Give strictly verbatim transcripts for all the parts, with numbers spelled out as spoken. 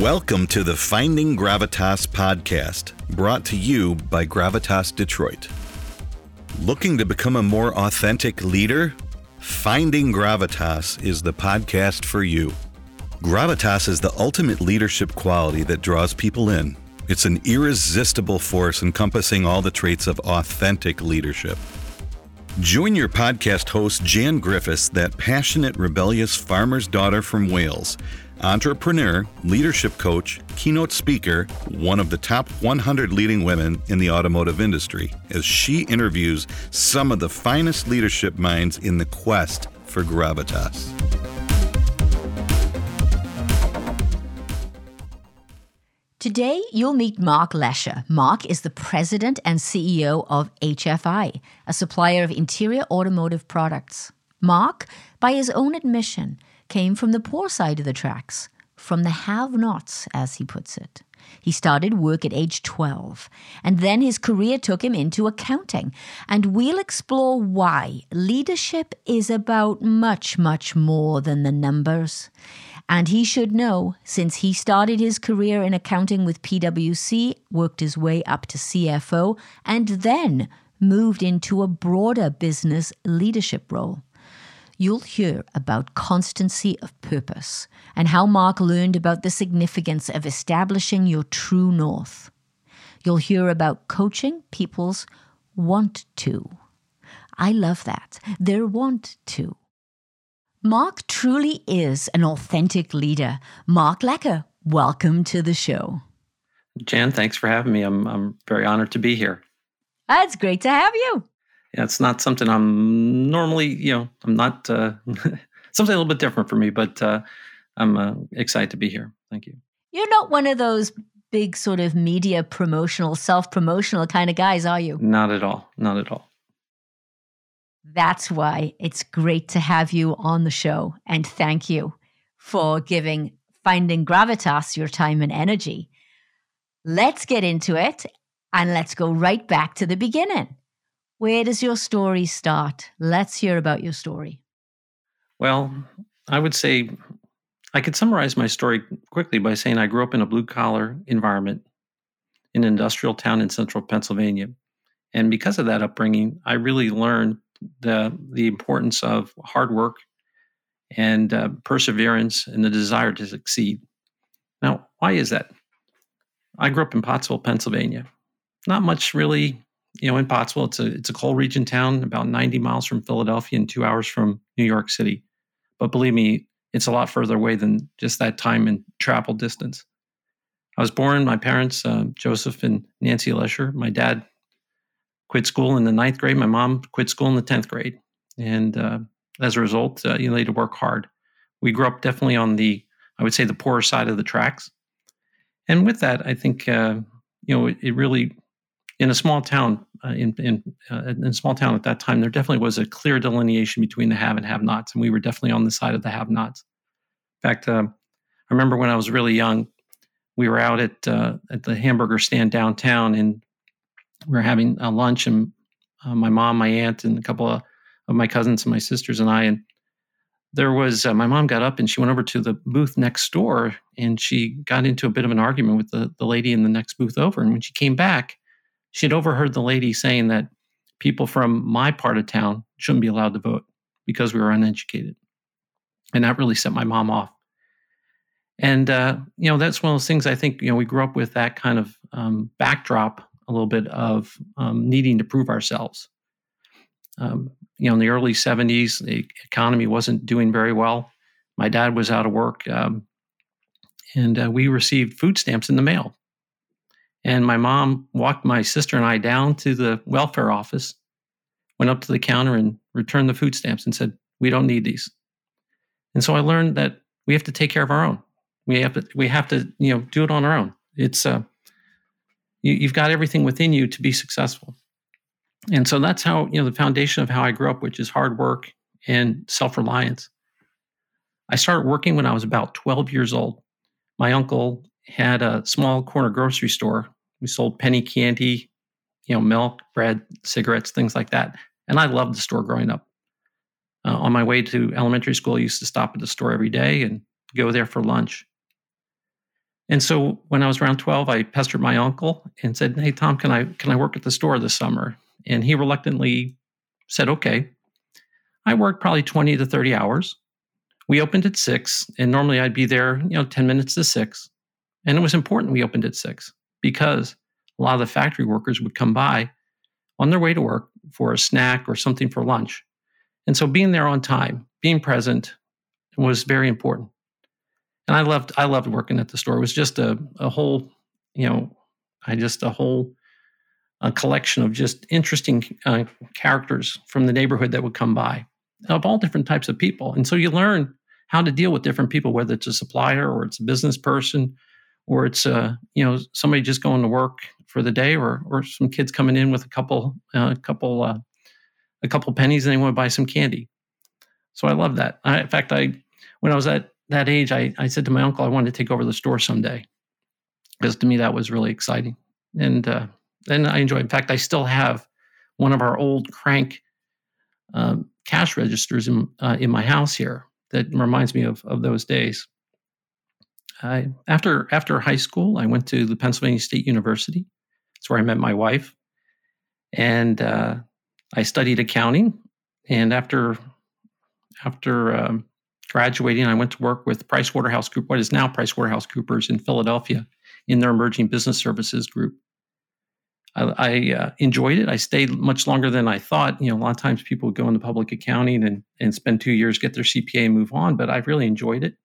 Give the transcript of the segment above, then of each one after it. Welcome to the Finding Gravitas podcast, brought to you by Gravitas Detroit. Looking to become a more authentic leader? Finding Gravitas is the podcast for you. Gravitas is the ultimate leadership quality that draws people in. It's an irresistible force encompassing all the traits of authentic leadership. Join your podcast host, Jan Griffiths, that passionate, rebellious farmer's daughter from Wales, entrepreneur, leadership coach, keynote speaker, one of the top one hundred leading women in the automotive industry, as she interviews some of the finest leadership minds in the quest for gravitas. Today, you'll meet Mark Lesher. Mark is the president and C E O of H F I, a supplier of interior automotive products. Mark, by his own admission, came from the poor side of the tracks, from the have-nots, as he puts it. He started work at age twelve, and then his career took him into accounting. And we'll explore why leadership is about much, much more than the numbers. And he should know, since he started his career in accounting with PwC, worked his way up to C F O, and then moved into a broader business leadership role. You'll hear about constancy of purpose and how Mark learned about the significance of establishing your true north. You'll hear about coaching people's want to. I love that. Their want to. Mark truly is an authentic leader. Mark Lesher, welcome to the show. Jan, thanks for having me. I'm I'm very honored to be here. It's great to have you. Yeah, it's not something I'm normally, you know, I'm not, uh, something a little bit different for me, but uh, I'm uh, excited to be here. Thank you. You're not one of those big sort of media promotional, self-promotional kind of guys, are you? Not at all. Not at all. That's why it's great to have you on the show. And thank you for giving Finding Gravitas your time and energy. Let's get into it and let's go right back to the beginning. Where does your story start? Let's hear about your story. Well, I would say I could summarize my story quickly by saying I grew up in a blue-collar environment in an industrial town in central Pennsylvania. And because of that upbringing, I really learned the the importance of hard work and uh, perseverance and the desire to succeed. Now, why is that? I grew up in Pottsville, Pennsylvania. Not much really, you know, in Pottsville. It's a it's a coal region town, about ninety miles from Philadelphia and two hours from New York City. But believe me, it's a lot further away than just that time and travel distance. I was born, my parents, uh, Joseph and Nancy Lesher. My dad quit school in the ninth grade. My mom quit school in the tenth grade. And uh, as a result, uh, you know, they had to work hard. We grew up definitely on the, I would say, the poorer side of the tracks. And with that, I think, uh, you know, it, it really... In a small town, uh, in in, uh, in a small town at that time, there definitely was a clear delineation between the have and have-nots, and we were definitely on the side of the have-nots. In fact, uh, I remember when I was really young, we were out at uh, at the hamburger stand downtown, and we were having a lunch, and uh, my mom, my aunt, and a couple of, of my cousins and my sisters and I, and there was uh, my mom got up and she went over to the booth next door, and she got into a bit of an argument with the the lady in the next booth over, and when she came back, she had overheard the lady saying that people from my part of town shouldn't be allowed to vote because we were uneducated. And that really set my mom off. And, uh, you know, that's one of those things I think, you know, we grew up with that kind of um, backdrop, a little bit of um, needing to prove ourselves. Um, you know, in the early seventies, the economy wasn't doing very well. My dad was out of work, um, and uh, we received food stamps in the mail. And my mom walked my sister and I down to the welfare office, went up to the counter and returned the food stamps and said, "We don't need these." And so I learned that we have to take care of our own. We have to, we have to, you know, do it on our own. It's uh, you, you've got everything within you to be successful. And so that's how, you know, the foundation of how I grew up, which is hard work and self-reliance. I started working when I was about twelve years old. My uncle had a small corner grocery store. We sold penny candy, you know, milk, bread, cigarettes, things like that. And I loved the store growing up. Uh, on my way to elementary school, I used to stop at the store every day and go there for lunch. And so when I was around twelve, I pestered my uncle and said, "Hey, Tom, can I can I work at the store this summer?" And he reluctantly said, "Okay." I worked probably twenty to thirty hours. We opened at six, and normally I'd be there, you know, ten minutes to six. And it was important we opened at six because a lot of the factory workers would come by on their way to work for a snack or something for lunch. And so being there on time, being present was very important. And I loved I loved working at the store. It was just a, a whole, you know, I just a whole a collection of just interesting uh, characters from the neighborhood that would come by, of all different types of people. And so you learn how to deal with different people, whether it's a supplier or it's a business person, or it's uh, you know, somebody just going to work for the day, or or some kids coming in with a couple uh, a couple uh, a couple pennies and they want to buy some candy. So I love that. I, in fact, I when I was at that age, I, I said to my uncle, I wanted to take over the store someday, because to me that was really exciting, and uh, and I enjoyed. In fact, I still have one of our old crank um, cash registers in uh, in my house here that reminds me of of those days. I, after after high school, I went to the Pennsylvania State University. That's where I met my wife, and uh, I studied accounting. And after after um, graduating, I went to work with PricewaterhouseCoopers, what is now PricewaterhouseCoopers in Philadelphia, in their emerging business services group. I, I uh, enjoyed it. I stayed much longer than I thought. You know, a lot of times people go into public accounting and and spend two years, get their C P A, and move on. But I really enjoyed it.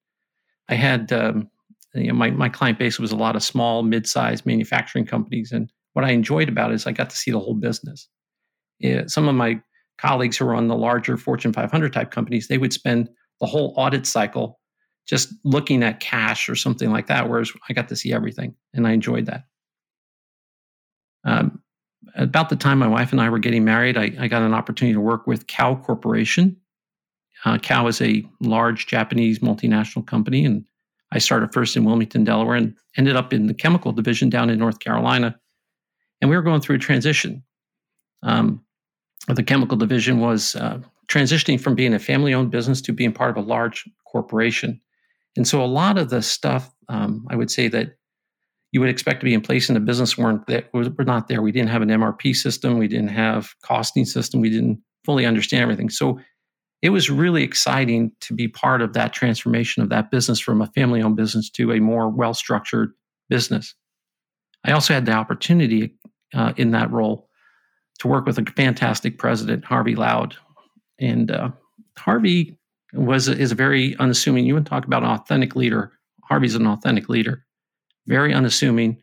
I had um, you know, my my client base was a lot of small, mid-sized manufacturing companies, and what I enjoyed about it is I got to see the whole business. Yeah, some of my colleagues who were on the larger Fortune five hundred type companies, they would spend the whole audit cycle just looking at cash or something like that, whereas I got to see everything, and I enjoyed that. Um, about the time my wife and I were getting married, I, I got an opportunity to work with Cal Corporation. Uh, Cal is a large Japanese multinational company, and I started first in Wilmington, Delaware, and ended up in the chemical division down in North Carolina. And we were going through a transition. Um, the chemical division was uh, transitioning from being a family-owned business to being part of a large corporation. And so a lot of the stuff, um, I would say, that you would expect to be in place in a business weren't there, were not there. We didn't have an M R P system. We didn't have costing system. We didn't fully understand everything. So it was really exciting to be part of that transformation of that business from a family-owned business to a more well-structured business. I also had the opportunity uh, in that role to work with a fantastic president, Harvey Loud. And uh, Harvey was is a very unassuming. You want to talk about an authentic leader. Harvey's an authentic leader, very unassuming.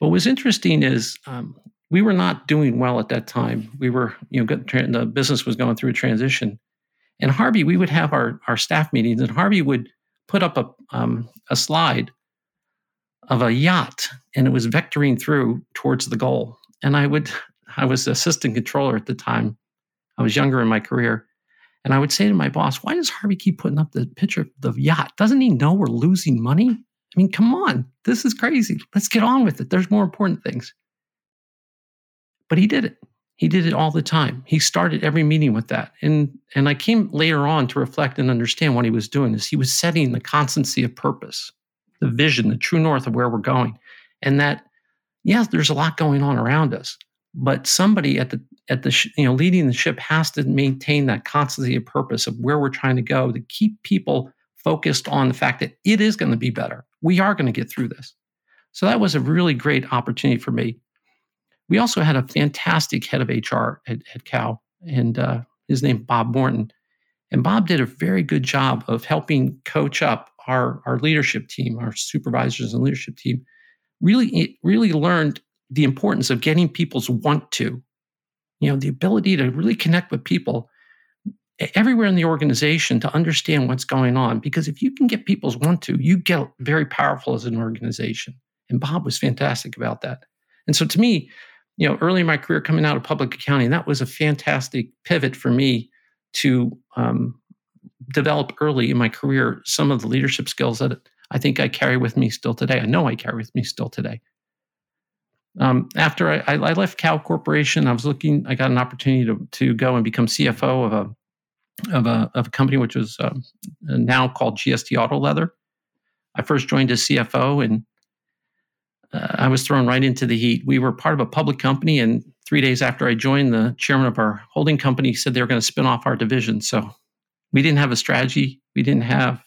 But what's interesting is um, we were not doing well at that time. We were, you know, the business was going through a transition. And Harvey, we would have our, our staff meetings, and Harvey would put up a um, a slide of a yacht, and it was vectoring through towards the goal. And I would, I was assistant controller at the time. I was younger in my career. And I would say to my boss, why does Harvey keep putting up the picture of the yacht? Doesn't he know we're losing money? I mean, come on, this is crazy. Let's get on with it. There's more important things. But he did it. He did it all the time. He started every meeting with that. And and I came later on to reflect and understand what he was doing is he was setting the constancy of purpose, the vision, the true north of where we're going. And that, yes, there's a lot going on around us, but somebody at the at the sh- you know leading the ship has to maintain that constancy of purpose of where we're trying to go to keep people focused on the fact that it is going to be better. We are going to get through this. So that was a really great opportunity for me. We also had a fantastic head of H R at, at Cal, and uh, his name Bob Morton. And Bob did a very good job of helping coach up our, our leadership team, our supervisors and leadership team. Really, it really learned the importance of getting people's want to, you know, the ability to really connect with people everywhere in the organization to understand what's going on. Because if you can get people's want to, you get very powerful as an organization. And Bob was fantastic about that. And so to me, you know, early in my career coming out of public accounting, that was a fantastic pivot for me to um, develop early in my career some of the leadership skills that I think I carry with me still today. I know I carry with me still today. Um, after I, I left Cal Corporation, I was looking, I got an opportunity to, to go and become C F O of a, of a, of a company which was um, now called G S T Auto Leather. I first joined as C F O, and uh, I was thrown right into the heat. We were part of a public company, and three days after I joined, the chairman of our holding company said they were going to spin off our division. So we didn't have a strategy. We didn't have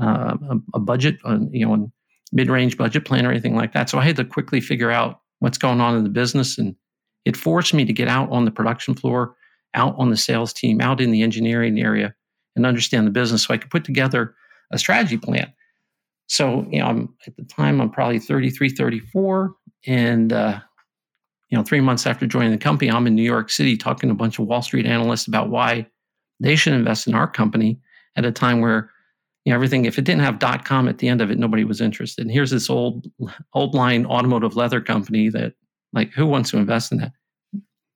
uh, a, a budget, on, you know, a mid-range budget plan or anything like that. So I had to quickly figure out what's going on in the business, and it forced me to get out on the production floor, out on the sales team, out in the engineering area, and understand the business so I could put together a strategy plan. So, you know, I'm, at the time, I'm probably thirty-three, thirty-four. And, uh, you know, three months after joining the company, I'm in New York City talking to a bunch of Wall Street analysts about why they should invest in our company at a time where, you know, everything, if it didn't have dot-com at the end of it, nobody was interested. And here's this old, old line automotive leather company that, like, who wants to invest in that?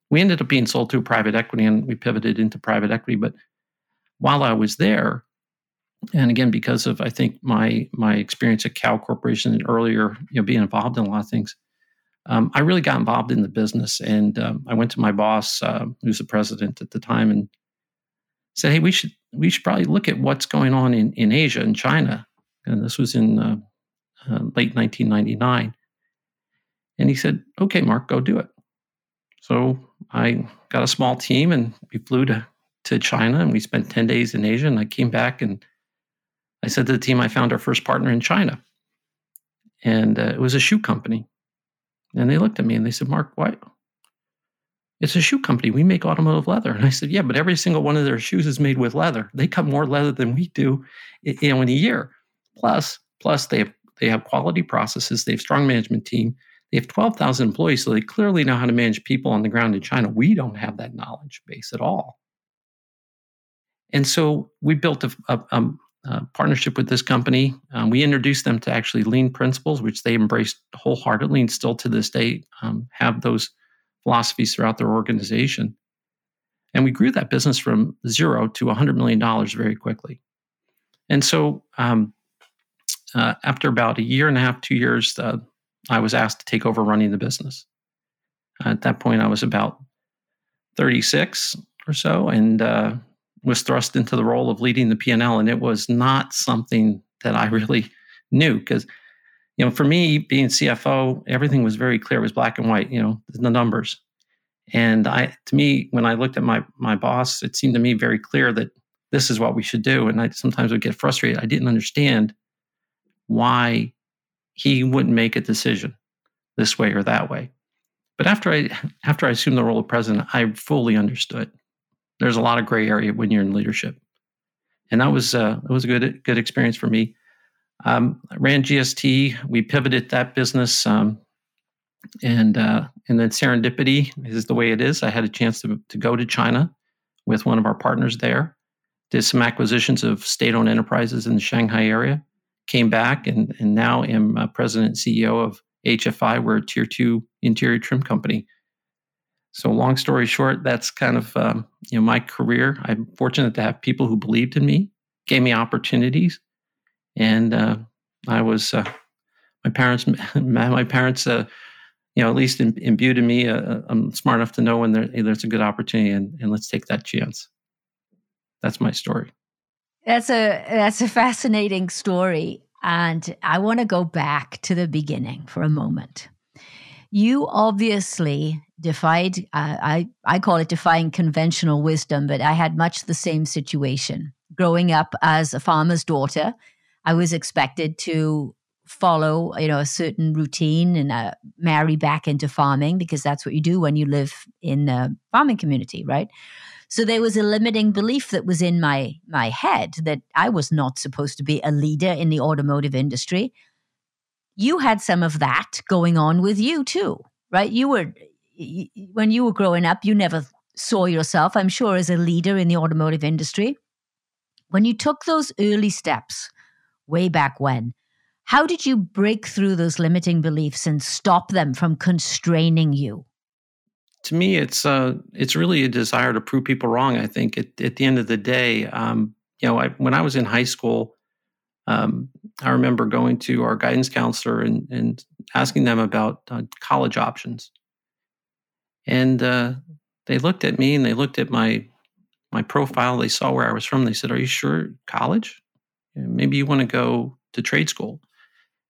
We ended up being sold to private equity, and we pivoted into private equity. But while I was there, and again, because of, I think, my my experience at Cal Corporation and earlier, you know, being involved in a lot of things, um, I really got involved in the business. And um, I went to my boss, uh, who's the president at the time, and said, hey, we should we should probably look at what's going on in, in Asia and China. And this was in uh, uh, late nineteen ninety-nine. And he said, okay, Mark, go do it. So I got a small team, and we flew to, to China, and we spent ten days in Asia. And I came back, and I said to the team, I found our first partner in China. And uh, it was a shoe company. And they looked at me and they said, Mark, why? It's a shoe company. We make automotive leather. And I said, yeah, but every single one of their shoes is made with leather. They cut more leather than we do in, you know, in a year. Plus, plus they have, they have quality processes. They have a strong management team. They have twelve thousand employees, so they clearly know how to manage people on the ground in China. We don't have that knowledge base at all. And so we built a, a, a Uh, partnership with this company. Um, we introduced them to actually lean principles, which they embraced wholeheartedly and still to this day um, have those philosophies throughout their organization. And we grew that business from zero to one hundred million dollars very quickly. And so um, uh, after about a year and a half, two years, uh, I was asked to take over running the business. Uh, at that point, I was about thirty-six or so, and uh, was thrust into the role of leading the P and L, and it was not something that I really knew, because, you know, for me, being C F O, everything was very clear. It was black and white, you know, the numbers. And I, to me, when I looked at my my boss, it seemed to me very clear that this is what we should do. And I sometimes would get frustrated. I didn't understand why he wouldn't make a decision this way or that way. But after I after I assumed the role of president, I fully understood. There's a lot of gray area when you're in leadership. And that was uh, that was a good good experience for me. Um, I ran G S T. We pivoted that business. Um, and uh, and then serendipity is the way it is. I had a chance to, to go to China with one of our partners there. Did some acquisitions of state-owned enterprises in the Shanghai area. Came back, and, and now am uh, president and C E O of H F I. We're a tier two interior trim company. So long story short, that's kind of um, you know, my career. I'm fortunate to have people who believed in me, gave me opportunities, and uh, I was uh, my parents. My parents, uh, you know, at least imbued in me. Uh, I'm smart enough to know when there, hey, there's a good opportunity, and, and let's take that chance. That's my story. That's a that's a fascinating story, and I want to go back to the beginning for a moment. You obviously defied, uh, I, I call it defying conventional wisdom, but I had much the same situation. Growing up as a farmer's daughter, I was expected to follow, you know, a certain routine and uh, marry back into farming, because that's what you do when you live in a farming community, right? So there was a limiting belief that was in my, my head that I was not supposed to be a leader in the automotive industry. You had some of that going on with you too, right? You were, you, when you were growing up, you never saw yourself, I'm sure, as a leader in the automotive industry. When you took those early steps way back when, how did you break through those limiting beliefs and stop them from constraining you? To me, it's uh, it's really a desire to prove people wrong. I think at, at the end of the day, um, you know, I, when I was in high school, Um, I remember going to our guidance counselor and, and asking them about uh, college options. And uh, they looked at me and they looked at my my profile. They saw where I was from. They said, are you sure college? Maybe you want to go to trade school.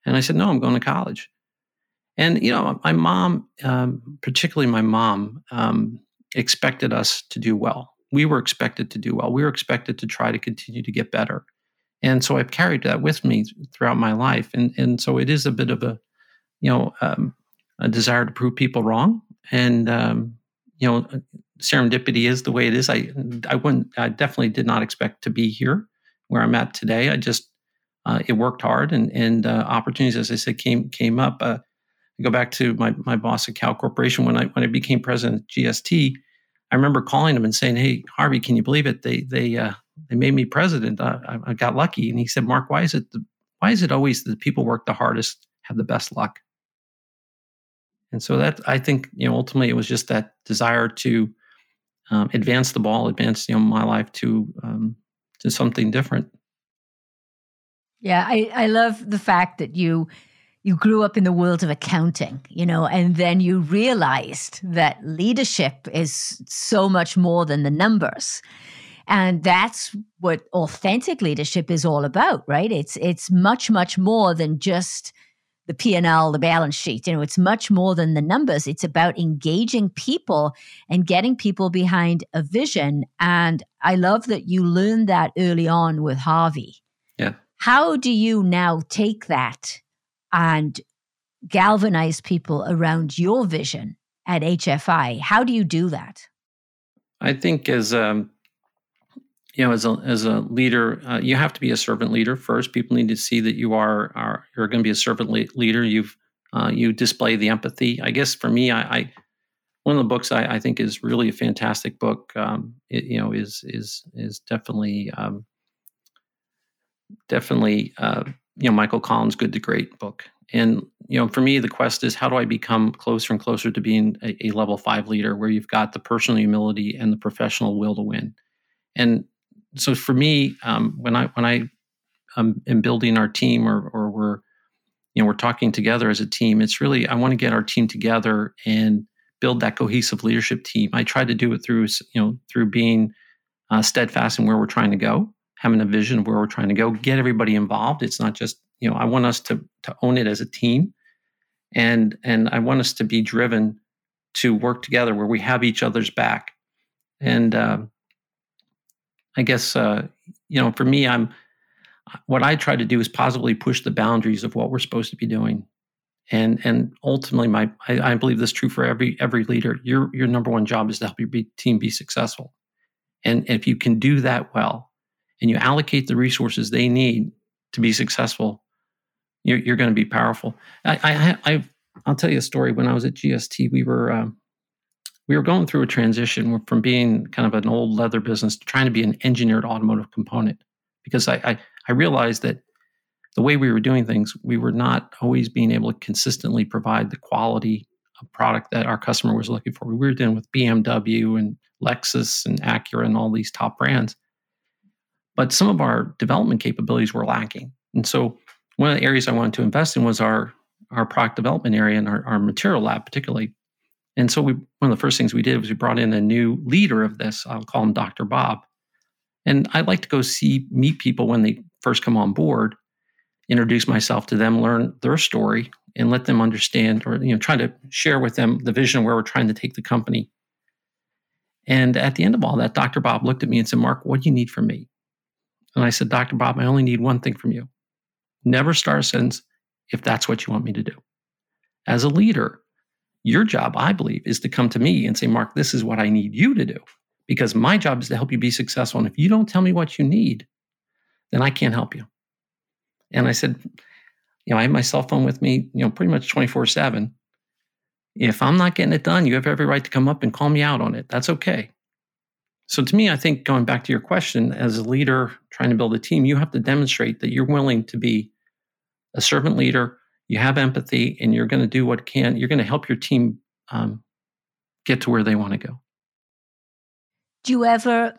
And I said, no, I'm going to college. And, you know, my mom, um, particularly my mom, um, expected us to do well. We were expected to do well. We were expected to try to continue to get better. And so I've carried that with me throughout my life. And and so it is a bit of a, you know, um, a desire to prove people wrong. And, um, you know, serendipity is the way it is. I I wouldn't, I definitely did not expect to be here where I'm at today. I just, uh, it worked hard and, and uh, opportunities, as I said, came came up. Uh, I go back to my my boss at Cal Corporation. When I when I became president of G S T, I remember calling him and saying, "Hey, Harvey, can you believe it? They they uh, they made me president. I, I got lucky." And he said, "Mark, why is it the, why is it always the people work the hardest have the best luck?" And so that, I think, you know, ultimately it was just that desire to um, advance the ball, advance you know my life to um, to something different. Yeah, I, I love the fact that you. You grew up in the world of accounting, you know, and then you realized that leadership is so much more than the numbers. And that's what authentic leadership is all about, right? It's it's much, much more than just the P and L, the balance sheet. You know, it's much more than the numbers. It's about engaging people and getting people behind a vision. And I love that you learned that early on with Harvey. Yeah. How do you now take that and galvanize people around your vision at H F I? How do you do that? I think as a, you know, as a as a leader, uh, you have to be a servant leader first. People need to see that you are are you're going to be a servant le- leader. You've uh, you display the empathy. I guess for me, I, I one of the books I, I think is really a fantastic book. Um, it, you know, is is is definitely um, definitely. Uh, you know, Michael Collins' Good to Great book. And, you know, for me, the quest is how do I become closer and closer to being a, a level five leader where you've got the personal humility and the professional will to win. And so for me, um, when I, when I um, am building our team or, or we're, you know, we're talking together as a team, it's really, I want to get our team together and build that cohesive leadership team. I try to do it through, you know, through being uh, steadfast in where we're trying to go, having a vision of where we're trying to go, get everybody involved. It's not just, you know, I want us to to own it as a team. And and I want us to be driven to work together where we have each other's back. And um, I guess, uh, you know, for me, I'm what I try to do is positively push the boundaries of what we're supposed to be doing. And and ultimately, my I, I believe this is true for every every leader. Your, your number one job is to help your be, team be successful. And if you can do that well, and you allocate the resources they need to be successful, you're, you're going to be powerful. I, I, I've, I'll tell you a story. When I was at G S T, we were um, we were going through a transition from being kind of an old leather business to trying to be an engineered automotive component, because I, I, I realized that the way we were doing things, we were not always being able to consistently provide the quality of product that our customer was looking for. We were dealing with B M W and Lexus and Acura and all these top brands. But some of our development capabilities were lacking. And so one of the areas I wanted to invest in was our, our product development area and our, our material lab particularly. And so we, one of the first things we did was we brought in a new leader of this. I'll call him Doctor Bob. And I like to go see, meet people when they first come on board, introduce myself to them, learn their story, and let them understand, or, you know, try to share with them the vision of where we're trying to take the company. And at the end of all that, Doctor Bob looked at me and said, "Mark, what do you need from me?" And I said, "Doctor Bob, I only need one thing from you. Never start a sentence if that's what you want me to do. As a leader, your job, I believe, is to come to me and say, 'Mark, this is what I need you to do, because my job is to help you be successful. And if you don't tell me what you need, then I can't help you.'" And I said, you know, I have my cell phone with me, you know, pretty much twenty-four seven. If I'm not getting it done, you have every right to come up and call me out on it. That's okay. So to me, I think going back to your question, as a leader trying to build a team, you have to demonstrate that you're willing to be a servant leader, you have empathy, and you're going to do what can, you're going to help your team um, get to where they want to go. Do you ever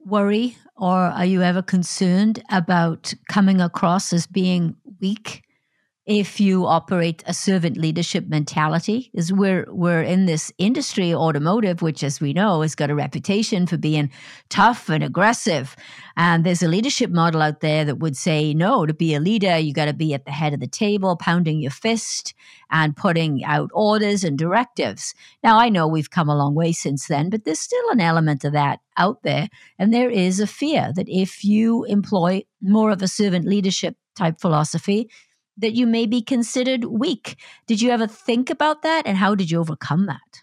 worry, or are you ever concerned about coming across as being weak if you operate a servant leadership mentality, is we're, we're in this industry, automotive, which, as we know, has got a reputation for being tough and aggressive. And there's a leadership model out there that would say, no, to be a leader, you got to be at the head of the table, pounding your fist and putting out orders and directives. Now, I know we've come a long way since then, but there's still an element of that out there. And there is a fear that if you employ more of a servant leadership type philosophy, that you may be considered weak. Did you ever think about that, and how did you overcome that?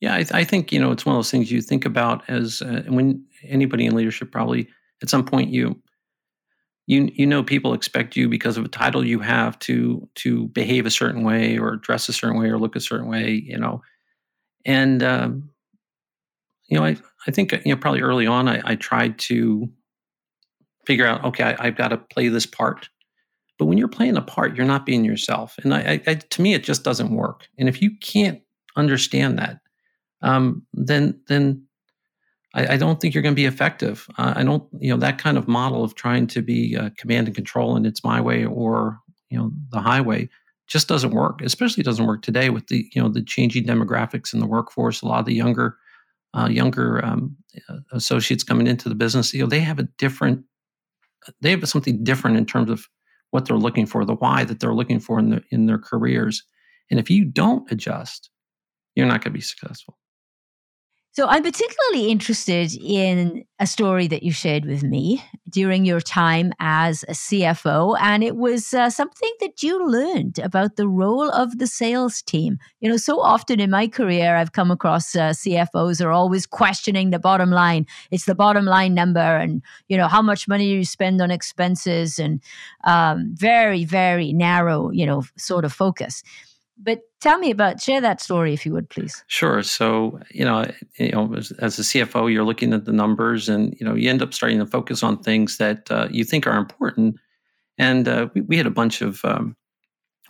Yeah, I, th- I think, you know, it's one of those things you think about as uh, when anybody in leadership, probably at some point you, you, you know, people expect you, because of a title you have, to to behave a certain way or dress a certain way or look a certain way, you know, and um, you know, I I think, you know, probably early on I, I tried to figure out, okay, I, I've got to play this part. But when you're playing a part, you're not being yourself. And I, I, to me, it just doesn't work. And if you can't understand that, um, then then I, I don't think you're going to be effective. Uh, I don't, you know, that kind of model of trying to be uh, command and control and it's my way or, you know, the highway just doesn't work. Especially doesn't work today with the, you know, the changing demographics in the workforce. A lot of the younger, uh, younger um, associates coming into the business, you know, they have a different, they have something different in terms of what they're looking for, the why that they're looking for in their, in their careers. And if you don't adjust, you're not going to be successful. So I'm particularly interested in a story that you shared with me during your time as a C F O. And it was uh, something that you learned about the role of the sales team. You know, so often in my career, I've come across uh, C F Os are always questioning the bottom line. It's the bottom line number. And, you know, how much money do you spend on expenses? And um, very, very narrow, you know, sort of focus. But tell me about, share that story if you would, please. Sure. So, you know, you know, as, as a C F O, you're looking at the numbers, and, you know, you end up starting to focus on things that uh, you think are important. And uh, we, we had a bunch of, um,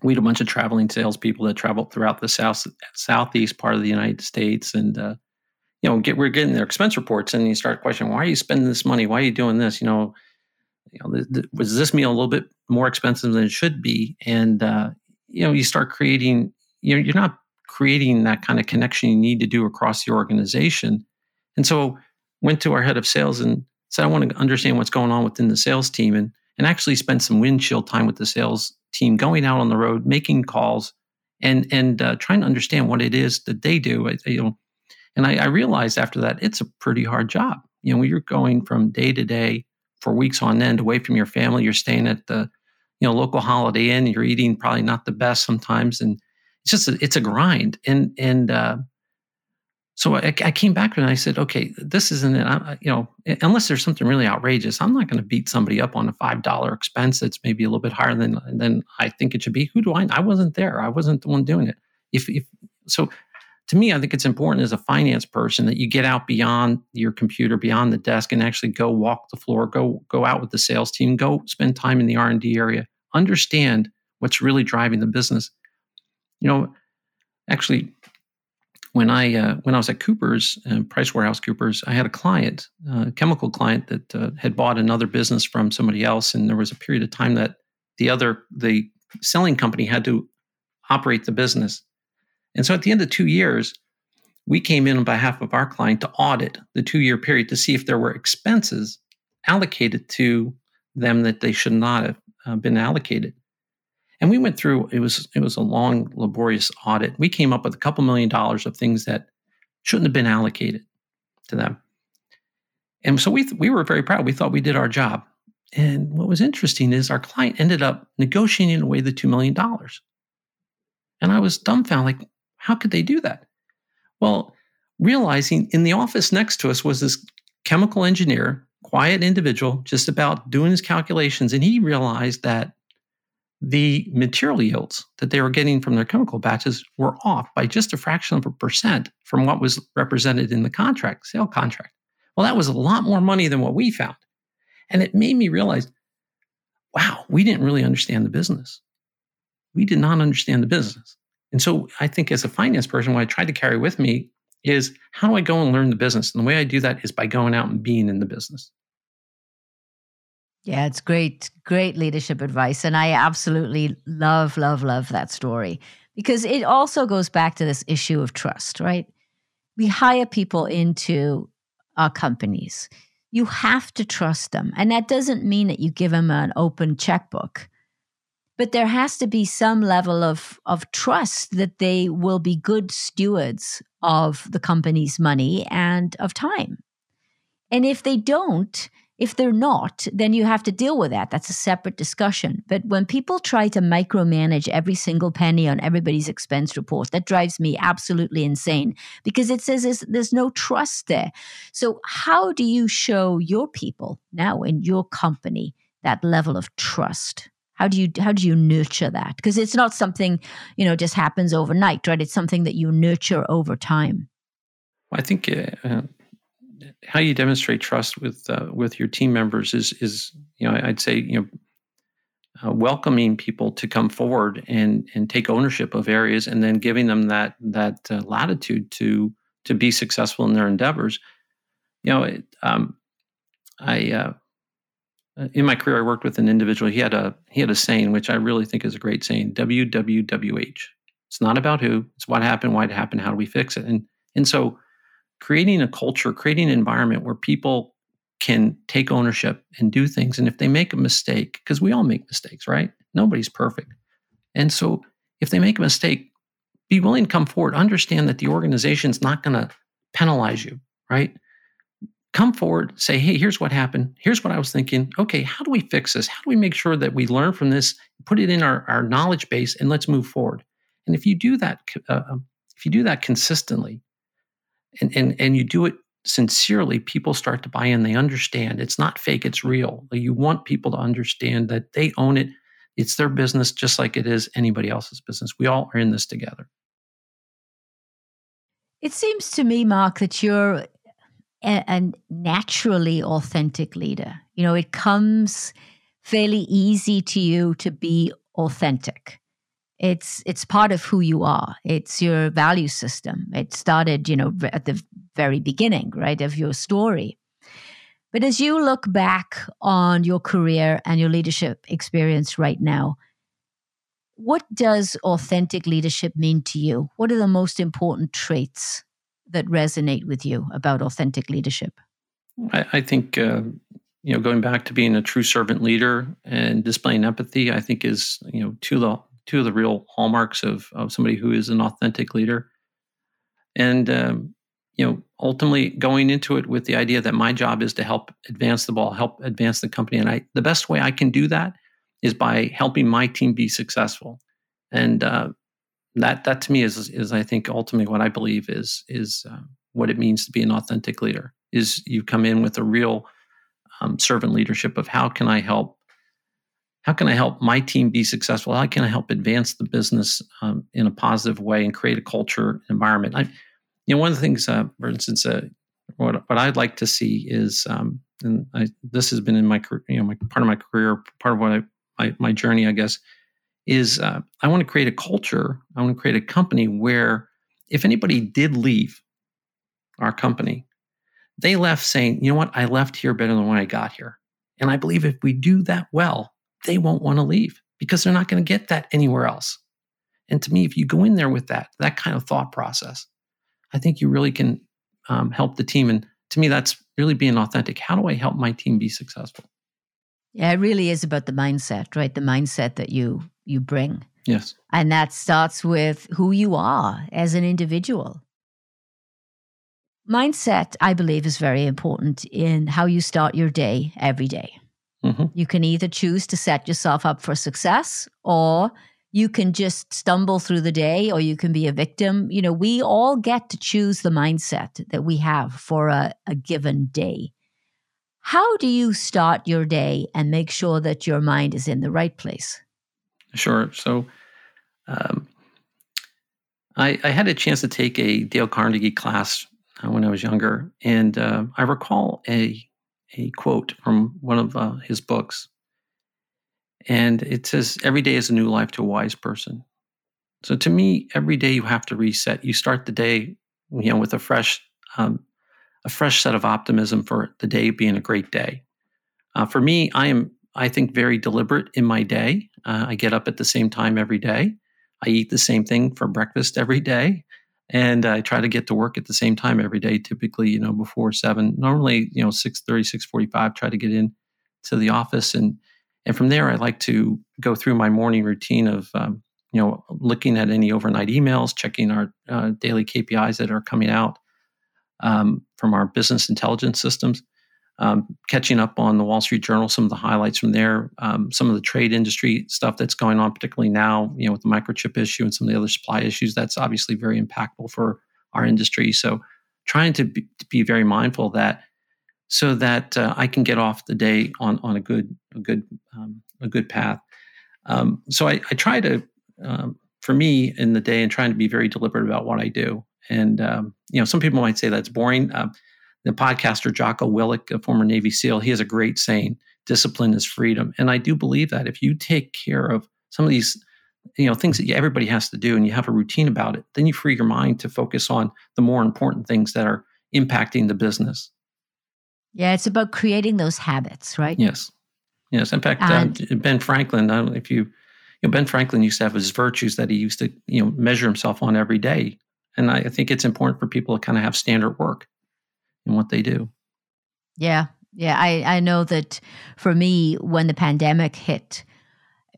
we had a bunch of traveling salespeople that traveled throughout the south southeast part of the United States. And, uh, you know, get, we're getting their expense reports, and you start questioning, why are you spending this money? Why are you doing this? You know, you know th- th- was this meal a little bit more expensive than it should be? And, uh, you know, you start creating, you know, you're not creating that kind of connection you need to do across the organization. And so went to our head of sales and said, I want to understand what's going on within the sales team, and, and actually spend some windshield time with the sales team, going out on the road, making calls, and, and uh, trying to understand what it is that they do. I, you know, and I, I realized after that, it's a pretty hard job. You know, when you're going from day to day for weeks on end away from your family, you're staying at the, you know, local Holiday Inn, you're eating probably not the best sometimes. And it's just, a, it's a grind. And, and, uh, so I, I came back and I said, okay, this isn't it. I, you know, unless there's something really outrageous, I'm not going to beat somebody up on a five dollars expense that's maybe a little bit higher than, than I think it should be. Who do I, I wasn't there. I wasn't the one doing it. If, if, so to me, I think it's important as a finance person that you get out beyond your computer, beyond the desk, and actually go walk the floor, go, go out with the sales team, go spend time in the R and D area, understand what's really driving the business. You know, actually, when I uh, when I was at Coopers, uh, PricewaterhouseCoopers, I had a client, uh, a chemical client that uh, had bought another business from somebody else, and there was a period of time that the other, the selling company had to operate the business. And so at the end of two years, we came in on behalf of our client to audit the two-year period to see if there were expenses allocated to them that they should not have uh, been allocated. And we went through, it was it was a long, laborious audit. We came up with a couple million dollars of things that shouldn't have been allocated to them. And so we th- we were very proud. We thought we did our job. And what was interesting is our client ended up negotiating away the two million dollars. And I was dumbfounded, like, how could they do that? Well, realizing in the office next to us was this chemical engineer, quiet individual, just about doing his calculations. And he realized that the material yields that they were getting from their chemical batches were off by just a fraction of a percent from what was represented in the contract, sale contract. Well, that was a lot more money than what we found. And it made me realize, wow, we didn't really understand the business. We did not understand the business. And so I think as a finance person, what I tried to carry with me is, how do I go and learn the business? And the way I do that is by going out and being in the business. Yeah, it's great, great leadership advice. And I absolutely love, love, love that story because it also goes back to this issue of trust, right? We hire people into our companies. You have to trust them. And that doesn't mean that you give them an open checkbook, but there has to be some level of, of trust that they will be good stewards of the company's money and of time. And if they don't, if they're not, then you have to deal with that. That's a separate discussion. But when people try to micromanage every single penny on everybody's expense report, that drives me absolutely insane because it says there's, there's no trust there. So how do you show your people now in your company that level of trust? How do you how do you nurture that? Because it's not something, you know, just happens overnight, right? It's something that you nurture over time. Well, I think uh, how you demonstrate trust with uh, with your team members is is you know I'd say you know uh, welcoming people to come forward and and take ownership of areas, and then giving them that that uh, latitude to to be successful in their endeavors. You know, it, um, I. Uh, In my career, I worked with an individual. He had a he had a saying, which I really think is a great saying: W W W H. It's not about who; it's what happened, why it happened, how do we fix it. And and so, creating a culture, creating an environment where people can take ownership and do things. And if they make a mistake, because we all make mistakes, right? Nobody's perfect. And so, if they make a mistake, be willing to come forward. Understand that the organization's not going to penalize you, right? Come forward, say, hey, here's what happened. Here's what I was thinking. Okay, how do we fix this? How do we make sure that we learn from this, put it in our, our knowledge base, and let's move forward? And if you do that, uh, if you do that consistently and, and, and you do it sincerely, people start to buy in. They understand. It's not fake. It's real. You want people to understand that they own it. It's their business just like it is anybody else's business. We all are in this together. It seems to me, Mark, that you're a naturally authentic leader. You know, it comes fairly easy to you to be authentic. It's it's part of who you are. It's your value system. It started, you know, at the very beginning, right, of your story. But as you look back on your career and your leadership experience right now, what does authentic leadership mean to you? What are the most important traits that resonate with you about authentic leadership? I, I think, uh, you know, going back to being a true servant leader and displaying empathy, I think is, you know, two of the, two of the real hallmarks of, of somebody who is an authentic leader. And, um, you know, ultimately going into it with the idea that my job is to help advance the ball, help advance the company. And I, the best way I can do that is by helping my team be successful. And, uh, That that to me is is I think ultimately what I believe is is uh, what it means to be an authentic leader is you come in with a real um, servant leadership of how can I help how can I help my team be successful, how can I help advance the business um, in a positive way and create a culture environment. I, you know, one of the things, uh, for instance, uh, what what I'd like to see is, um, and I, this has been in my you know my, part of my career, part of what I my, my journey, I guess. is uh, I want to create a culture, I want to create a company where if anybody did leave our company, they left saying, you know what, I left here better than when I got here. And I believe if we do that well, they won't want to leave because they're not going to get that anywhere else. And to me, if you go in there with that, that kind of thought process, I think you really can um, help the team. And to me, that's really being authentic. How do I help my team be successful? Yeah, it really is about the mindset, right? The mindset that you you bring. Yes. And that starts with who you are as an individual. Mindset, I believe, is very important in how you start your day every day. Mm-hmm. You can either choose to set yourself up for success, or you can just stumble through the day, or you can be a victim. You know, we all get to choose the mindset that we have for a, a given day. How do you start your day and make sure that your mind is in the right place? Sure. So um, I, I had a chance to take a Dale Carnegie class uh, when I was younger. And uh, I recall a a quote from one of uh, his books. And it says, every day is a new life to a wise person. So to me, every day you have to reset. You start the day, you know, with a fresh um, a fresh set of optimism for the day being a great day. Uh, for me, I am, I think, very deliberate in my day. Uh, I get up at the same time every day. I eat the same thing for breakfast every day. And I try to get to work at the same time every day, typically, you know, before seven, normally, you know, six thirty, six forty-five, try to get in to the office. And, and from there, I like to go through my morning routine of, um, you know, looking at any overnight emails, checking our uh, daily K P Is that are coming out um, from our business intelligence systems, um, catching up on the Wall Street Journal, some of the highlights from there, um, some of the trade industry stuff that's going on, particularly now, you know, with the microchip issue and some of the other supply issues. That's obviously very impactful for our industry. So trying to be, to be very mindful of that, so that uh, I can get off the day on on a good a good um, a good path. Um, so I, I try to, um, for me in the day, and trying to be very deliberate about what I do. And um, you know, some people might say that's boring. Uh, the podcaster Jocko Willink, a former Navy SEAL, he has a great saying: "Discipline is freedom." And I do believe that if you take care of some of these, you know, things that you, everybody has to do, and you have a routine about it, then you free your mind to focus on the more important things that are impacting the business. Yeah, it's about creating those habits, right? Yes. Yes. In fact, and, um, Ben Franklin, I don't know if you, you know, Ben Franklin used to have his virtues that he used to, you know, measure himself on every day. And I, I think it's important for people to kind of have standard work in what they do. Yeah. Yeah. I, I know that for me, when the pandemic hit,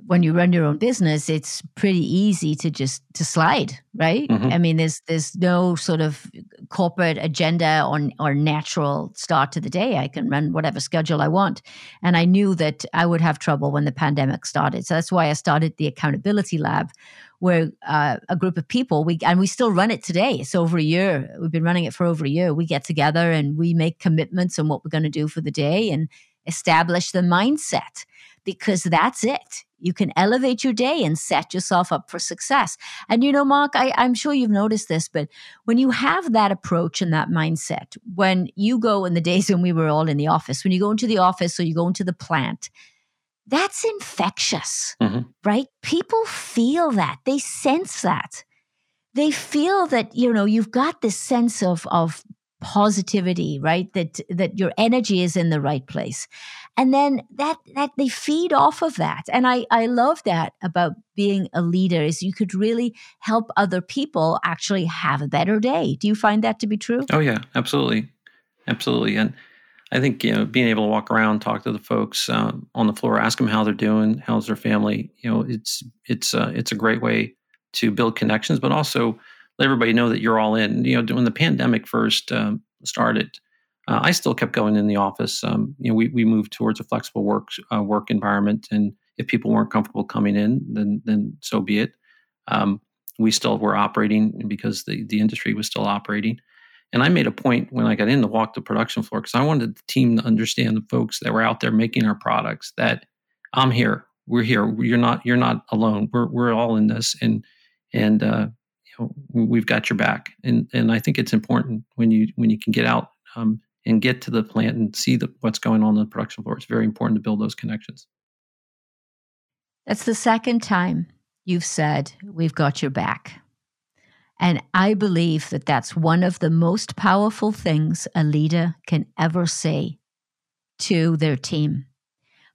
when you run your own business, it's pretty easy to just to slide, right? Mm-hmm. I mean, there's there's no sort of corporate agenda or or natural start to the day. I can run whatever schedule I want, and I knew that I would have trouble when the pandemic started. So that's why I started the Accountability Lab, where uh, a group of people we and we still run it today. It's over a year. We've been running it for over a year. We get together and we make commitments on what we're going to do for the day and establish the mindset, because that's it. You can elevate your day and set yourself up for success. And you know, Mark, I, I'm sure you've noticed this, but when you have that approach and that mindset, when you go in the days when we were all in the office, when you go into the office or you go into the plant, that's infectious, mm-hmm. right? People feel that. They sense that. They feel that, you know, you've got this sense of, of positivity, right? That that your energy is in the right place. And then that that they feed off of that. And I, I love that about being a leader, is you could really help other people actually have a better day. Do you find that to be true? Oh yeah, absolutely. Absolutely. And I think, you know, being able to walk around, talk to the folks um, on the floor, ask them how they're doing, how's their family, you know, it's it's uh, it's a great way to build connections, but also let everybody know that you're all in. You know, when the pandemic first um, started, uh, I still kept going in the office. Um, you know, we we moved towards a flexible work uh, work environment, and if people weren't comfortable coming in, then then so be it. Um, we still were operating because the the industry was still operating, and I made a point when I got in to walk the production floor, because I wanted the team to understand, the folks that were out there making our products, that I'm here, we're here, you're not you're not alone, we're we're all in this, and and. Uh, we've got your back. And and I think it's important when you when you can get out um, and get to the plant and see the, what's going on in the production floor. It's very important to build those connections. That's the second time you've said, we've got your back. And I believe that that's one of the most powerful things a leader can ever say to their team,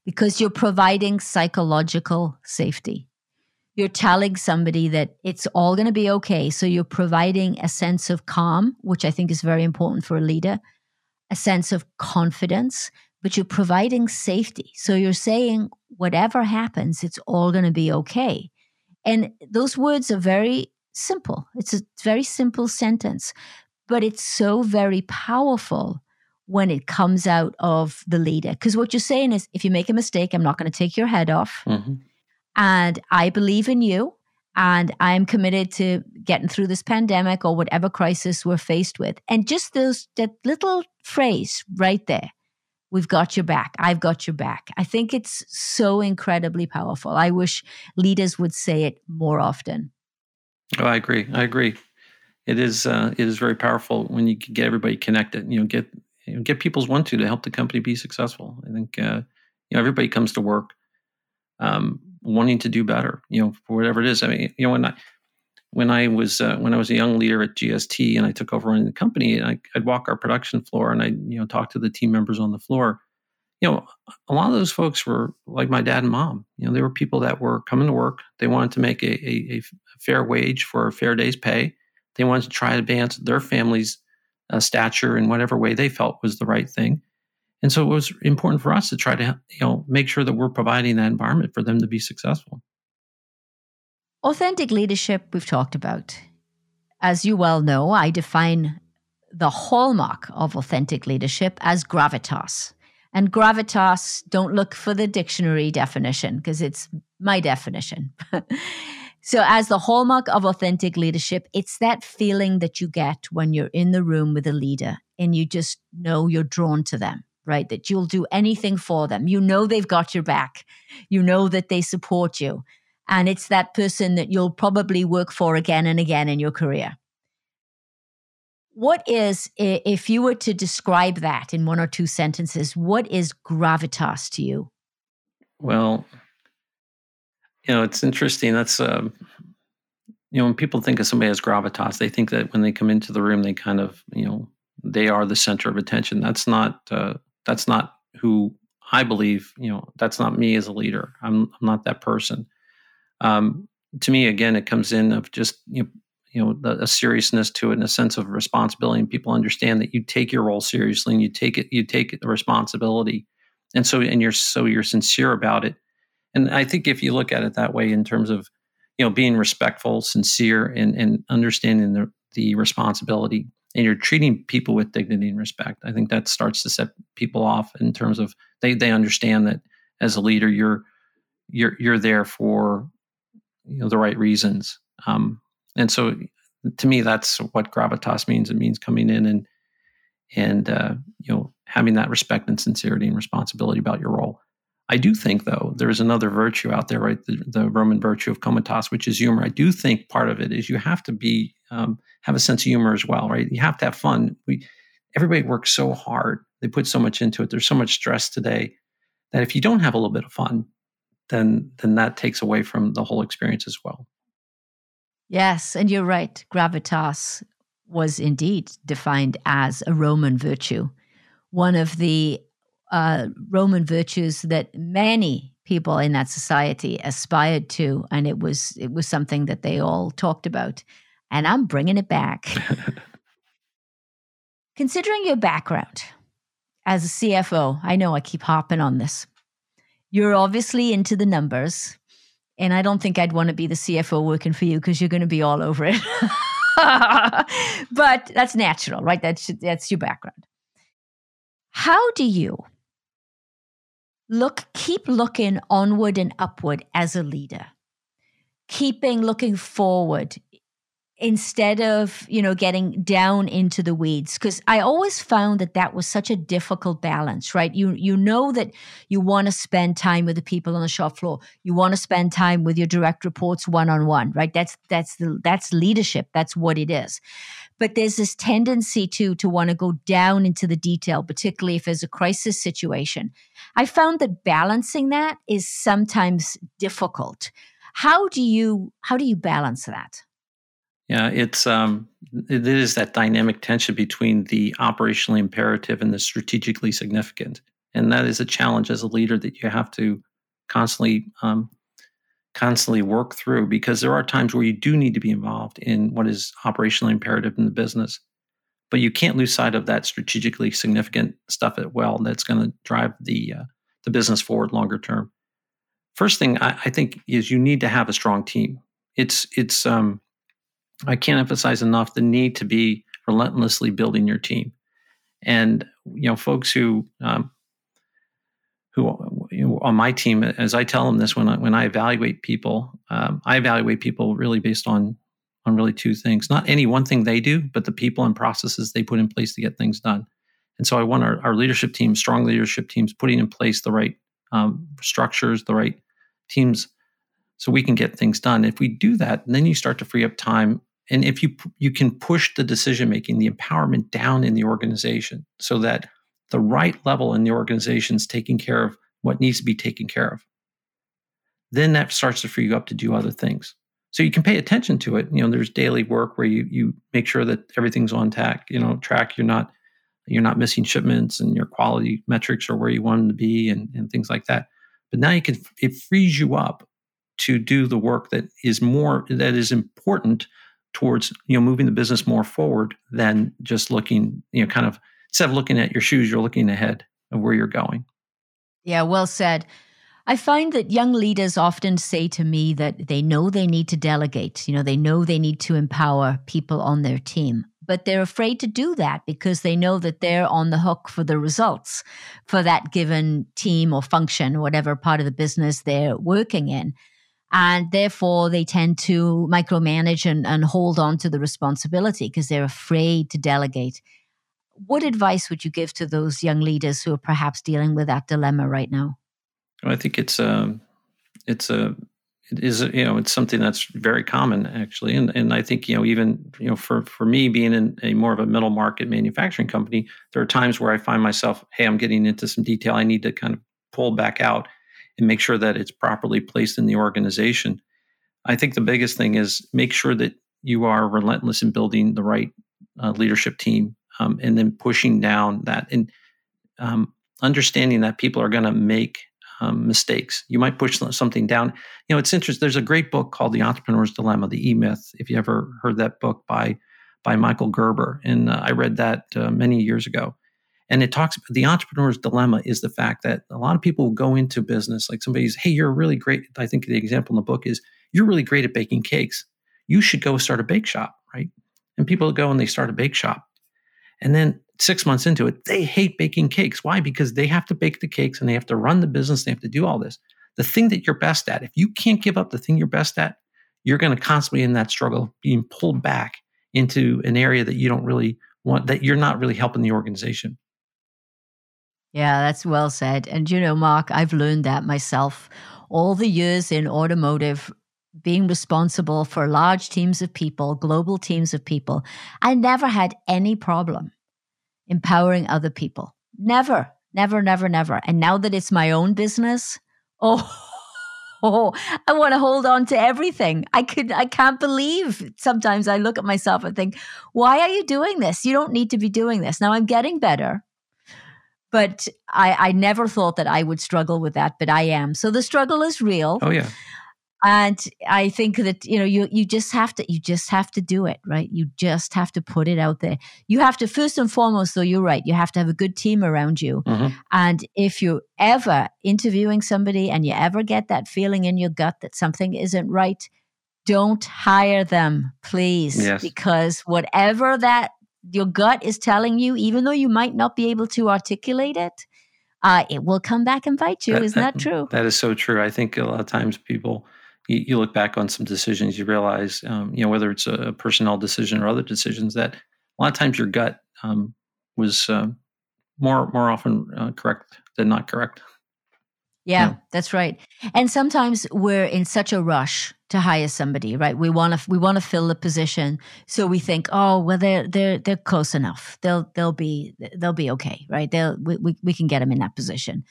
because you're providing psychological safety. You're telling somebody that it's all going to be okay. So you're providing a sense of calm, which I think is very important for a leader, a sense of confidence, but you're providing safety. So you're saying, whatever happens, it's all going to be okay. And those words are very simple. It's a very simple sentence, but it's so very powerful when it comes out of the leader. Because what you're saying is, if you make a mistake, I'm not going to take your head off. Mm-hmm. And I believe in you, and I'm committed to getting through this pandemic or whatever crisis we're faced with. And just those that little phrase right there, we've got your back, I've got your back. I think it's so incredibly powerful. I wish leaders would say it more often. Oh, I agree. I agree. It is uh, it is very powerful when you can get everybody connected. You know, get you know, get people's one two to help the company be successful. I think uh, you know, everybody comes to work Um, wanting to do better, you know, for whatever it is. I mean, you know, when I, when I was, uh, when I was a young leader at G S T and I took over running the company, and I, I'd walk our production floor and I, you know, talk to the team members on the floor, you know, a lot of those folks were like my dad and mom. You know, they were people that were coming to work. They wanted to make a, a, a fair wage for a fair day's pay. They wanted to try to advance their family's uh, stature in whatever way they felt was the right thing. And so it was important for us to try to, you know, make sure that we're providing that environment for them to be successful. Authentic leadership we've talked about. As you well know, I define the hallmark of authentic leadership as gravitas. And gravitas, don't look for the dictionary definition because it's my definition. So as the hallmark of authentic leadership, it's that feeling that you get when you're in the room with a leader and you just know you're drawn to them, right? That you'll do anything for them. You know they've got your back. You know that they support you. And it's that person that you'll probably work for again and again in your career. What is, if you were to describe that in one or two sentences, what is gravitas to you? Well, you know, it's interesting. That's, uh, you know, when people think of somebody as gravitas, they think that when they come into the room, they kind of, you know, they are the center of attention. That's not, uh, that's not who I believe, you know, that's not me as a leader. I'm, I'm not that person. Um, to me, again, it comes in of just, you know, you know, the, a seriousness to it and a sense of responsibility. And people understand that you take your role seriously and you take it, you take the responsibility. And so, and you're, so you're sincere about it. And I think if you look at it that way in terms of, you know, being respectful, sincere, and, and understanding the, the responsibility, and you're treating people with dignity and respect, I think that starts to set people off in terms of they, they understand that as a leader, you're, you're, you're there for, you know, the right reasons. Um, And so, to me, that's what gravitas means. It means coming in and and uh, you know, having that respect and sincerity and responsibility about your role. I do think, though, there is another virtue out there, right? The, the Roman virtue of comitas, which is humor. I do think part of it is you have to be um, have a sense of humor as well, right? You have to have fun. We everybody works so hard; they put so much into it. There's so much stress today that if you don't have a little bit of fun, then then that takes away from the whole experience as well. Yes, and you're right. Gravitas was indeed defined as a Roman virtue, one of the uh, Roman virtues that many people in that society aspired to, and it was it was something that they all talked about. And I'm bringing it back. Considering your background as a C F O, I know I keep harping on this. You're obviously into the numbers. And I don't think I'd want to be the C F O working for you because you're going to be all over it. But that's natural, right? That's, that's your background. How do you look, keep looking onward and upward as a leader, keeping looking forward instead of, you know, getting down into the weeds? Because I always found that that was such a difficult balance, right? You you know that you want to spend time with the people on the shop floor. You want to spend time with your direct reports one-on-one, right? That's that's the, that's leadership. That's what it is. But there's this tendency to, to want to go down into the detail, particularly if there's a crisis situation. I found that balancing that is sometimes difficult. How do you how do you balance that? Yeah, it's um, it is that dynamic tension between the operationally imperative and the strategically significant, and that is a challenge as a leader that you have to constantly, um, constantly work through, because there are times where you do need to be involved in what is operationally imperative in the business, but you can't lose sight of that strategically significant stuff as well. That's going to drive the uh, the business forward longer term. First thing I, I think is you need to have a strong team. It's it's um. I can't emphasize enough the need to be relentlessly building your team, and you know, folks who, um, who you know, on my team, as I tell them this when I, when I evaluate people, um, I evaluate people really based on on really two things: not any one thing they do, but the people and processes they put in place to get things done. And so, I want our, our leadership team, strong leadership teams, putting in place the right um, structures, the right teams, so we can get things done. If we do that, then you start to free up time. And if you you can push the decision-making, the empowerment down in the organization so that the right level in the organization is taking care of what needs to be taken care of, then that starts to free you up to do other things. So you can pay attention to it. You know, there's daily work where you you make sure that everything's on tack, you know, track, you're not you're not missing shipments and your quality metrics are where you want them to be and, and things like that. But now you can, it frees you up to do the work that is more, that is important towards, you know, moving the business more forward than just looking, you know, kind of, instead of looking at your shoes, you're looking ahead of where you're going. Yeah, well said. I find that young leaders often say to me that they know they need to delegate, you know, they know they need to empower people on their team, but they're afraid to do that because they know that they're on the hook for the results for that given team or function, whatever part of the business they're working in. And therefore, they tend to micromanage and, and hold on to the responsibility because they're afraid to delegate. What advice would you give to those young leaders who are perhaps dealing with that dilemma right now? Well, I think it's a, it's a, it is a, you know, it's something that's very common actually, and and I think you know even you know for for me being in a more of a middle market manufacturing company, there are times where I find myself, hey, I'm getting into some detail. I need to kind of pull back out and make sure that it's properly placed in the organization. I think the biggest thing is make sure that you are relentless in building the right uh, leadership team. Um, and then pushing down that and um, understanding that people are going to make um, mistakes. You might push something down. You know, it's interesting. There's a great book called The Entrepreneur's Dilemma, The E-Myth, if you ever heard that book by by Michael Gerber. And uh, I read that uh, many years ago. And it talks, the entrepreneur's dilemma is the fact that a lot of people go into business, like somebody's, hey, you're really great. I think the example in the book is, you're really great at baking cakes. You should go start a bake shop, right? And people go and they start a bake shop. And then six months into it, they hate baking cakes. Why? Because they have to bake the cakes and they have to run the business. They have to do all this. The thing that you're best at, if you can't give up the thing you're best at, you're going to constantly in that struggle being pulled back into an area that you don't really want, that you're not really helping the organization. Yeah, that's well said. And you know, Mark, I've learned that myself. All the years in automotive, being responsible for large teams of people, global teams of people, I never had any problem empowering other people. Never, never, never, never. And now that it's my own business, oh, oh I want to hold on to everything. I could, I can't believe sometimes I look at myself and think, why are you doing this? You don't need to be doing this. Now I'm getting better. But I, I never thought that I would struggle with that, but I am. So the struggle is real. Oh, yeah. And I think that, you know, you, you just have to, you just have to do it, right? You just have to put it out there. You have to, first and foremost, though, you're right. You have to have a good team around you. Mm-hmm. And if you're ever interviewing somebody and you ever get that feeling in your gut that something isn't right, don't hire them, please. Yes. Because whatever that your gut is telling you, even though you might not be able to articulate it, uh, it will come back and bite you. That, Isn't that, that true? That is so true. I think a lot of times people, you, you look back on some decisions, you realize, um, you know, whether it's a personnel decision or other decisions, that a lot of times your gut um, was uh, more more often uh, correct than not correct. Yeah, yeah, that's right. And sometimes we're in such a rush to hire somebody, right? We want to we want to fill the position, so we think, oh, well, they're they're they're close enough. They'll they'll be they'll be okay, right? They'll we, we we can get them in that position,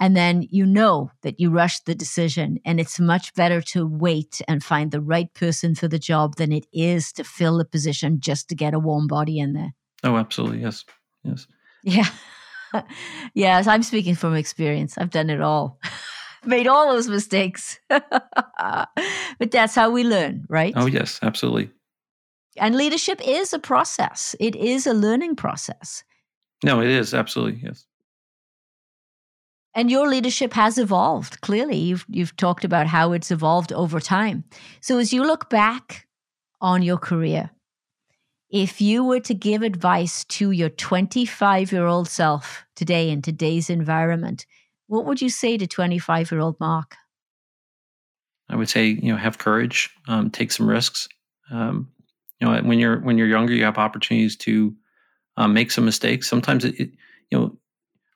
and then you know that you rushed the decision, and it's much better to wait and find the right person for the job than it is to fill the position just to get a warm body in there. Oh, absolutely, yes, yes, yeah, yes. I'm speaking from experience. I've done it all. Made all those mistakes. But that's how we learn, right? Oh, yes, absolutely. And leadership is a process. It is a learning process. No, it is. Absolutely. Yes. And your leadership has evolved. Clearly, you've, you've talked about how it's evolved over time. So as you look back on your career, if you were to give advice to your twenty-five-year-old self today in today's environment, what would you say to twenty-five-year-old Mark? I would say, you know, have courage, um, take some risks. Um, you know, when you're when you're younger, you have opportunities to um, make some mistakes. Sometimes, it, it, you know,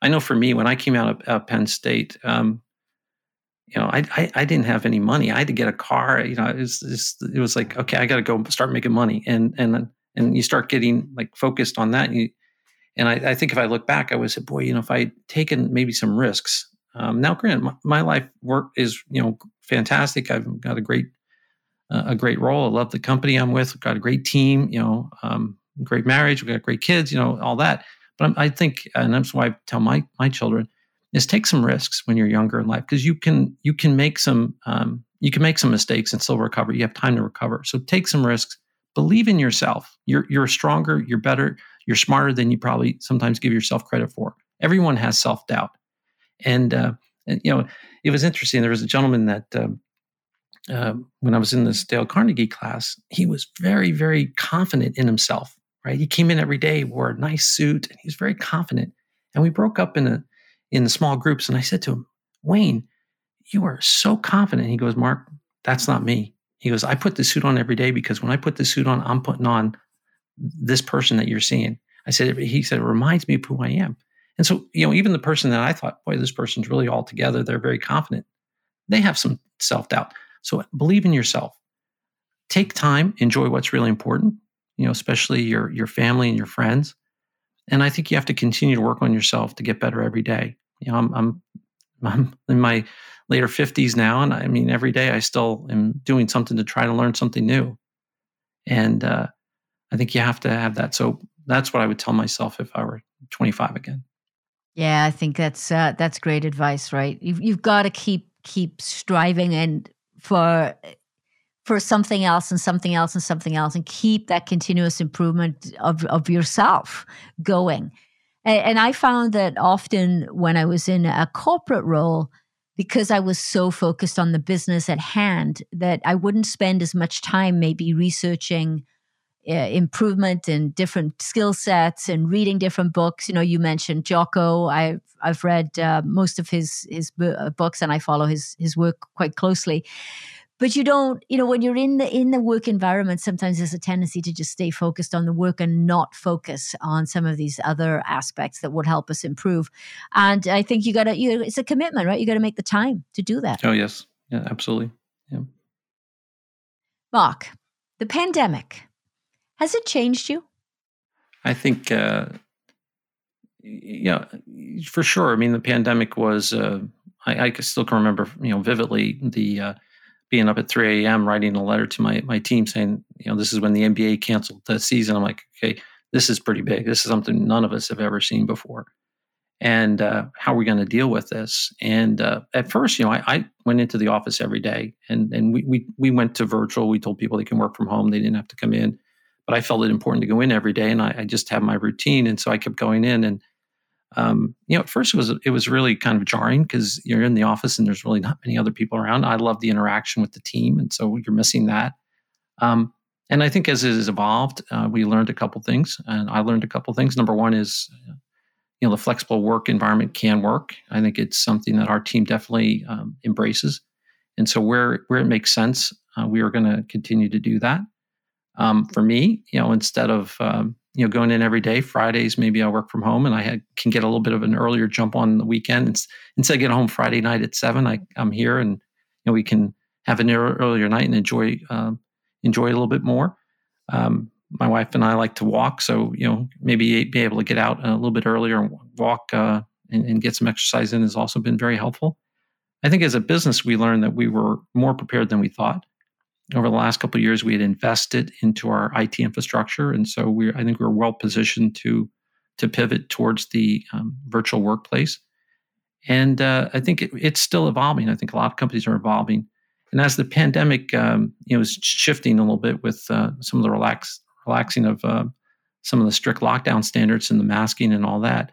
I know for me, when I came out of, out of Penn State, um, you know, I, I I didn't have any money. I had to get a car. You know, it was just, it was like, okay, I got to go start making money, and and and you start getting like focused on that. And you, And I, I think if I look back, I would say, boy, you know, if I had taken maybe some risks. Um, now, granted, my, my life work is, you know, fantastic. I've got a great, uh, a great role. I love the company I'm with. I've got a great team, you know, um, great marriage. We've got great kids, you know, all that. But I think, and that's why I tell my my children, is take some risks when you're younger in life, because you can you can make some um, you can make some mistakes and still recover. You have time to recover. So take some risks. Believe in yourself. You're you're stronger. You're better. You're smarter than you probably sometimes give yourself credit for. Everyone has self-doubt, and, uh, and you know, it was interesting. There was a gentleman that um, uh, when I was in this Dale Carnegie class, he was very very confident in himself. Right, he came in every day, wore a nice suit, and he was very confident. And we broke up in a in small groups, and I said to him, "Wayne, you are so confident." He goes, "Mark, that's not me." He goes, "I put this suit on every day because when I put this suit on, I'm putting on this person that you're seeing." I said, he said, "It reminds me of who I am." And so, you know, even the person that I thought, boy, this person's really all together, they're very confident, they have some self-doubt. So believe in yourself. Take time, enjoy what's really important, you know, especially your your family and your friends. And I think you have to continue to work on yourself to get better every day. You know, I'm I'm, I'm in my later fifties now, and I mean, every day I still am doing something to try to learn something new. And uh, I think you have to have that. So that's what I would tell myself if I were twenty-five again. Yeah, I think that's uh, that's great advice, right? You've you've got to keep keep striving and for. for something else and something else and something else, and keep that continuous improvement of, of yourself going. And, and I found that often when I was in a corporate role, because I was so focused on the business at hand, that I wouldn't spend as much time maybe researching uh, improvement and different skill sets and reading different books. You know, you mentioned Jocko. I, I've read uh, most of his his books, and I follow his his work quite closely. But you don't, you know, when you're in the in the work environment, sometimes there's a tendency to just stay focused on the work and not focus on some of these other aspects that would help us improve. And I think you got to, you, it's a commitment, right? You got to make the time to do that. Oh, yes. Yeah, absolutely. Yeah. Mark, the pandemic, has it changed you? I think, uh, yeah, for sure. I mean, the pandemic was, uh, I, I still can remember, you know, vividly the, uh, being up at three a.m. writing a letter to my my team saying, you know, this is when the N B A canceled the season. I'm like, okay, this is pretty big. This is something none of us have ever seen before. And uh, how are we going to deal with this? And uh, at first, you know, I, I went into the office every day, and and we, we we went to virtual. We told people they can work from home. They didn't have to come in. But I felt it important to go in every day, and I, I just have my routine. And so I kept going in. And, um, you know, at first it was it was really kind of jarring because you're in the office and there's really not many other people around. I love the interaction with the team, and so you're missing that. Um, and I think as it has evolved, uh, we learned a couple things, and I learned a couple things. Number one is, you know, the flexible work environment can work. I think it's something that our team definitely um, embraces, and so where where it makes sense, uh, we are going to continue to do that. Um, for me, you know, instead of um, you know, going in every day, Fridays, maybe I work from home and I had, can get a little bit of an earlier jump on the weekend. It's, instead of getting home Friday night at seven, I, I'm here and, you know, we can have an earlier night and enjoy, um, enjoy a little bit more. Um, my wife and I like to walk. So, you know, maybe be able to get out a little bit earlier and walk uh, and, and get some exercise in has also been very helpful. I think as a business, we learned that we were more prepared than we thought. Over the last couple of years, we had invested into our I T infrastructure, and so we I think we're well positioned to to pivot towards the um, virtual workplace. And uh, I think it, it's still evolving. I think a lot of companies are evolving, and as the pandemic um, you know is shifting a little bit with uh, some of the relax relaxing of uh, some of the strict lockdown standards and the masking and all that.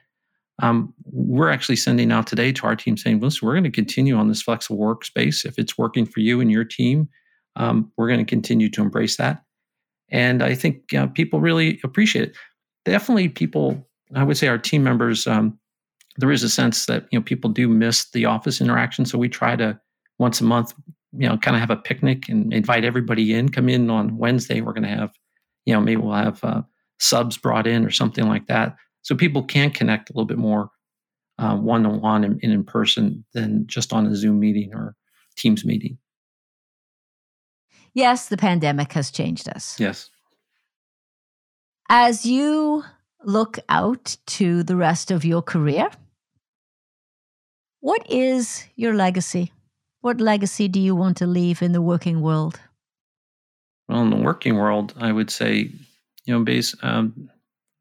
Um, we're actually sending out today to our team saying, "Listen, we're going to continue on this flexible workspace if it's working for you and your team." Um, we're going to continue to embrace that. And I think uh, people really appreciate it. Definitely people, I would say our team members, um, there is a sense that, you know, people do miss the office interaction. So we try to once a month, you know, kind of have a picnic and invite everybody in, come in on Wednesday. We're going to have, you know, maybe we'll have uh, subs brought in or something like that. So people can connect a little bit more uh, one-on-one and, and in person than just on a Zoom meeting or Teams meeting. Yes, the pandemic has changed us. Yes. As you look out to the rest of your career, what is your legacy? What legacy do you want to leave in the working world? Well, in the working world, I would say, you know, based, um,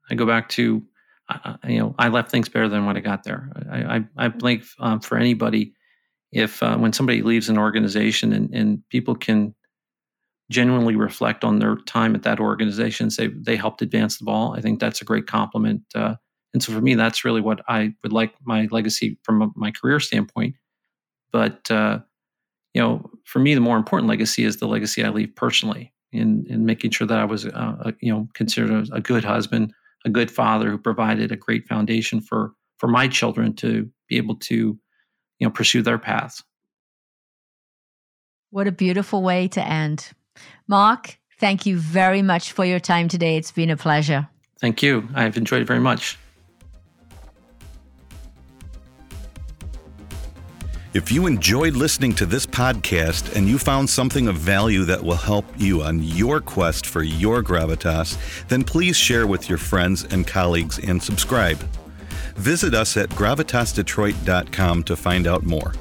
I go back to, I, you know, I left things better than when I got there. I I, I blink um, for anybody if uh, when somebody leaves an organization and, and people can genuinely reflect on their time at that organization, say they helped advance the ball. I think that's a great compliment. Uh, and so for me, that's really what I would like my legacy from a, my career standpoint. But, uh, you know, for me, the more important legacy is the legacy I leave personally in, in making sure that I was, uh, a, you know, considered a good husband, a good father who provided a great foundation for, for my children to be able to, you know, pursue their paths. What a beautiful way to end. Mark, thank you very much for your time today. It's been a pleasure. Thank you. I've enjoyed it very much. If you enjoyed listening to this podcast and you found something of value that will help you on your quest for your gravitas, then please share with your friends and colleagues and subscribe. Visit us at gravitas detroit dot com to find out more.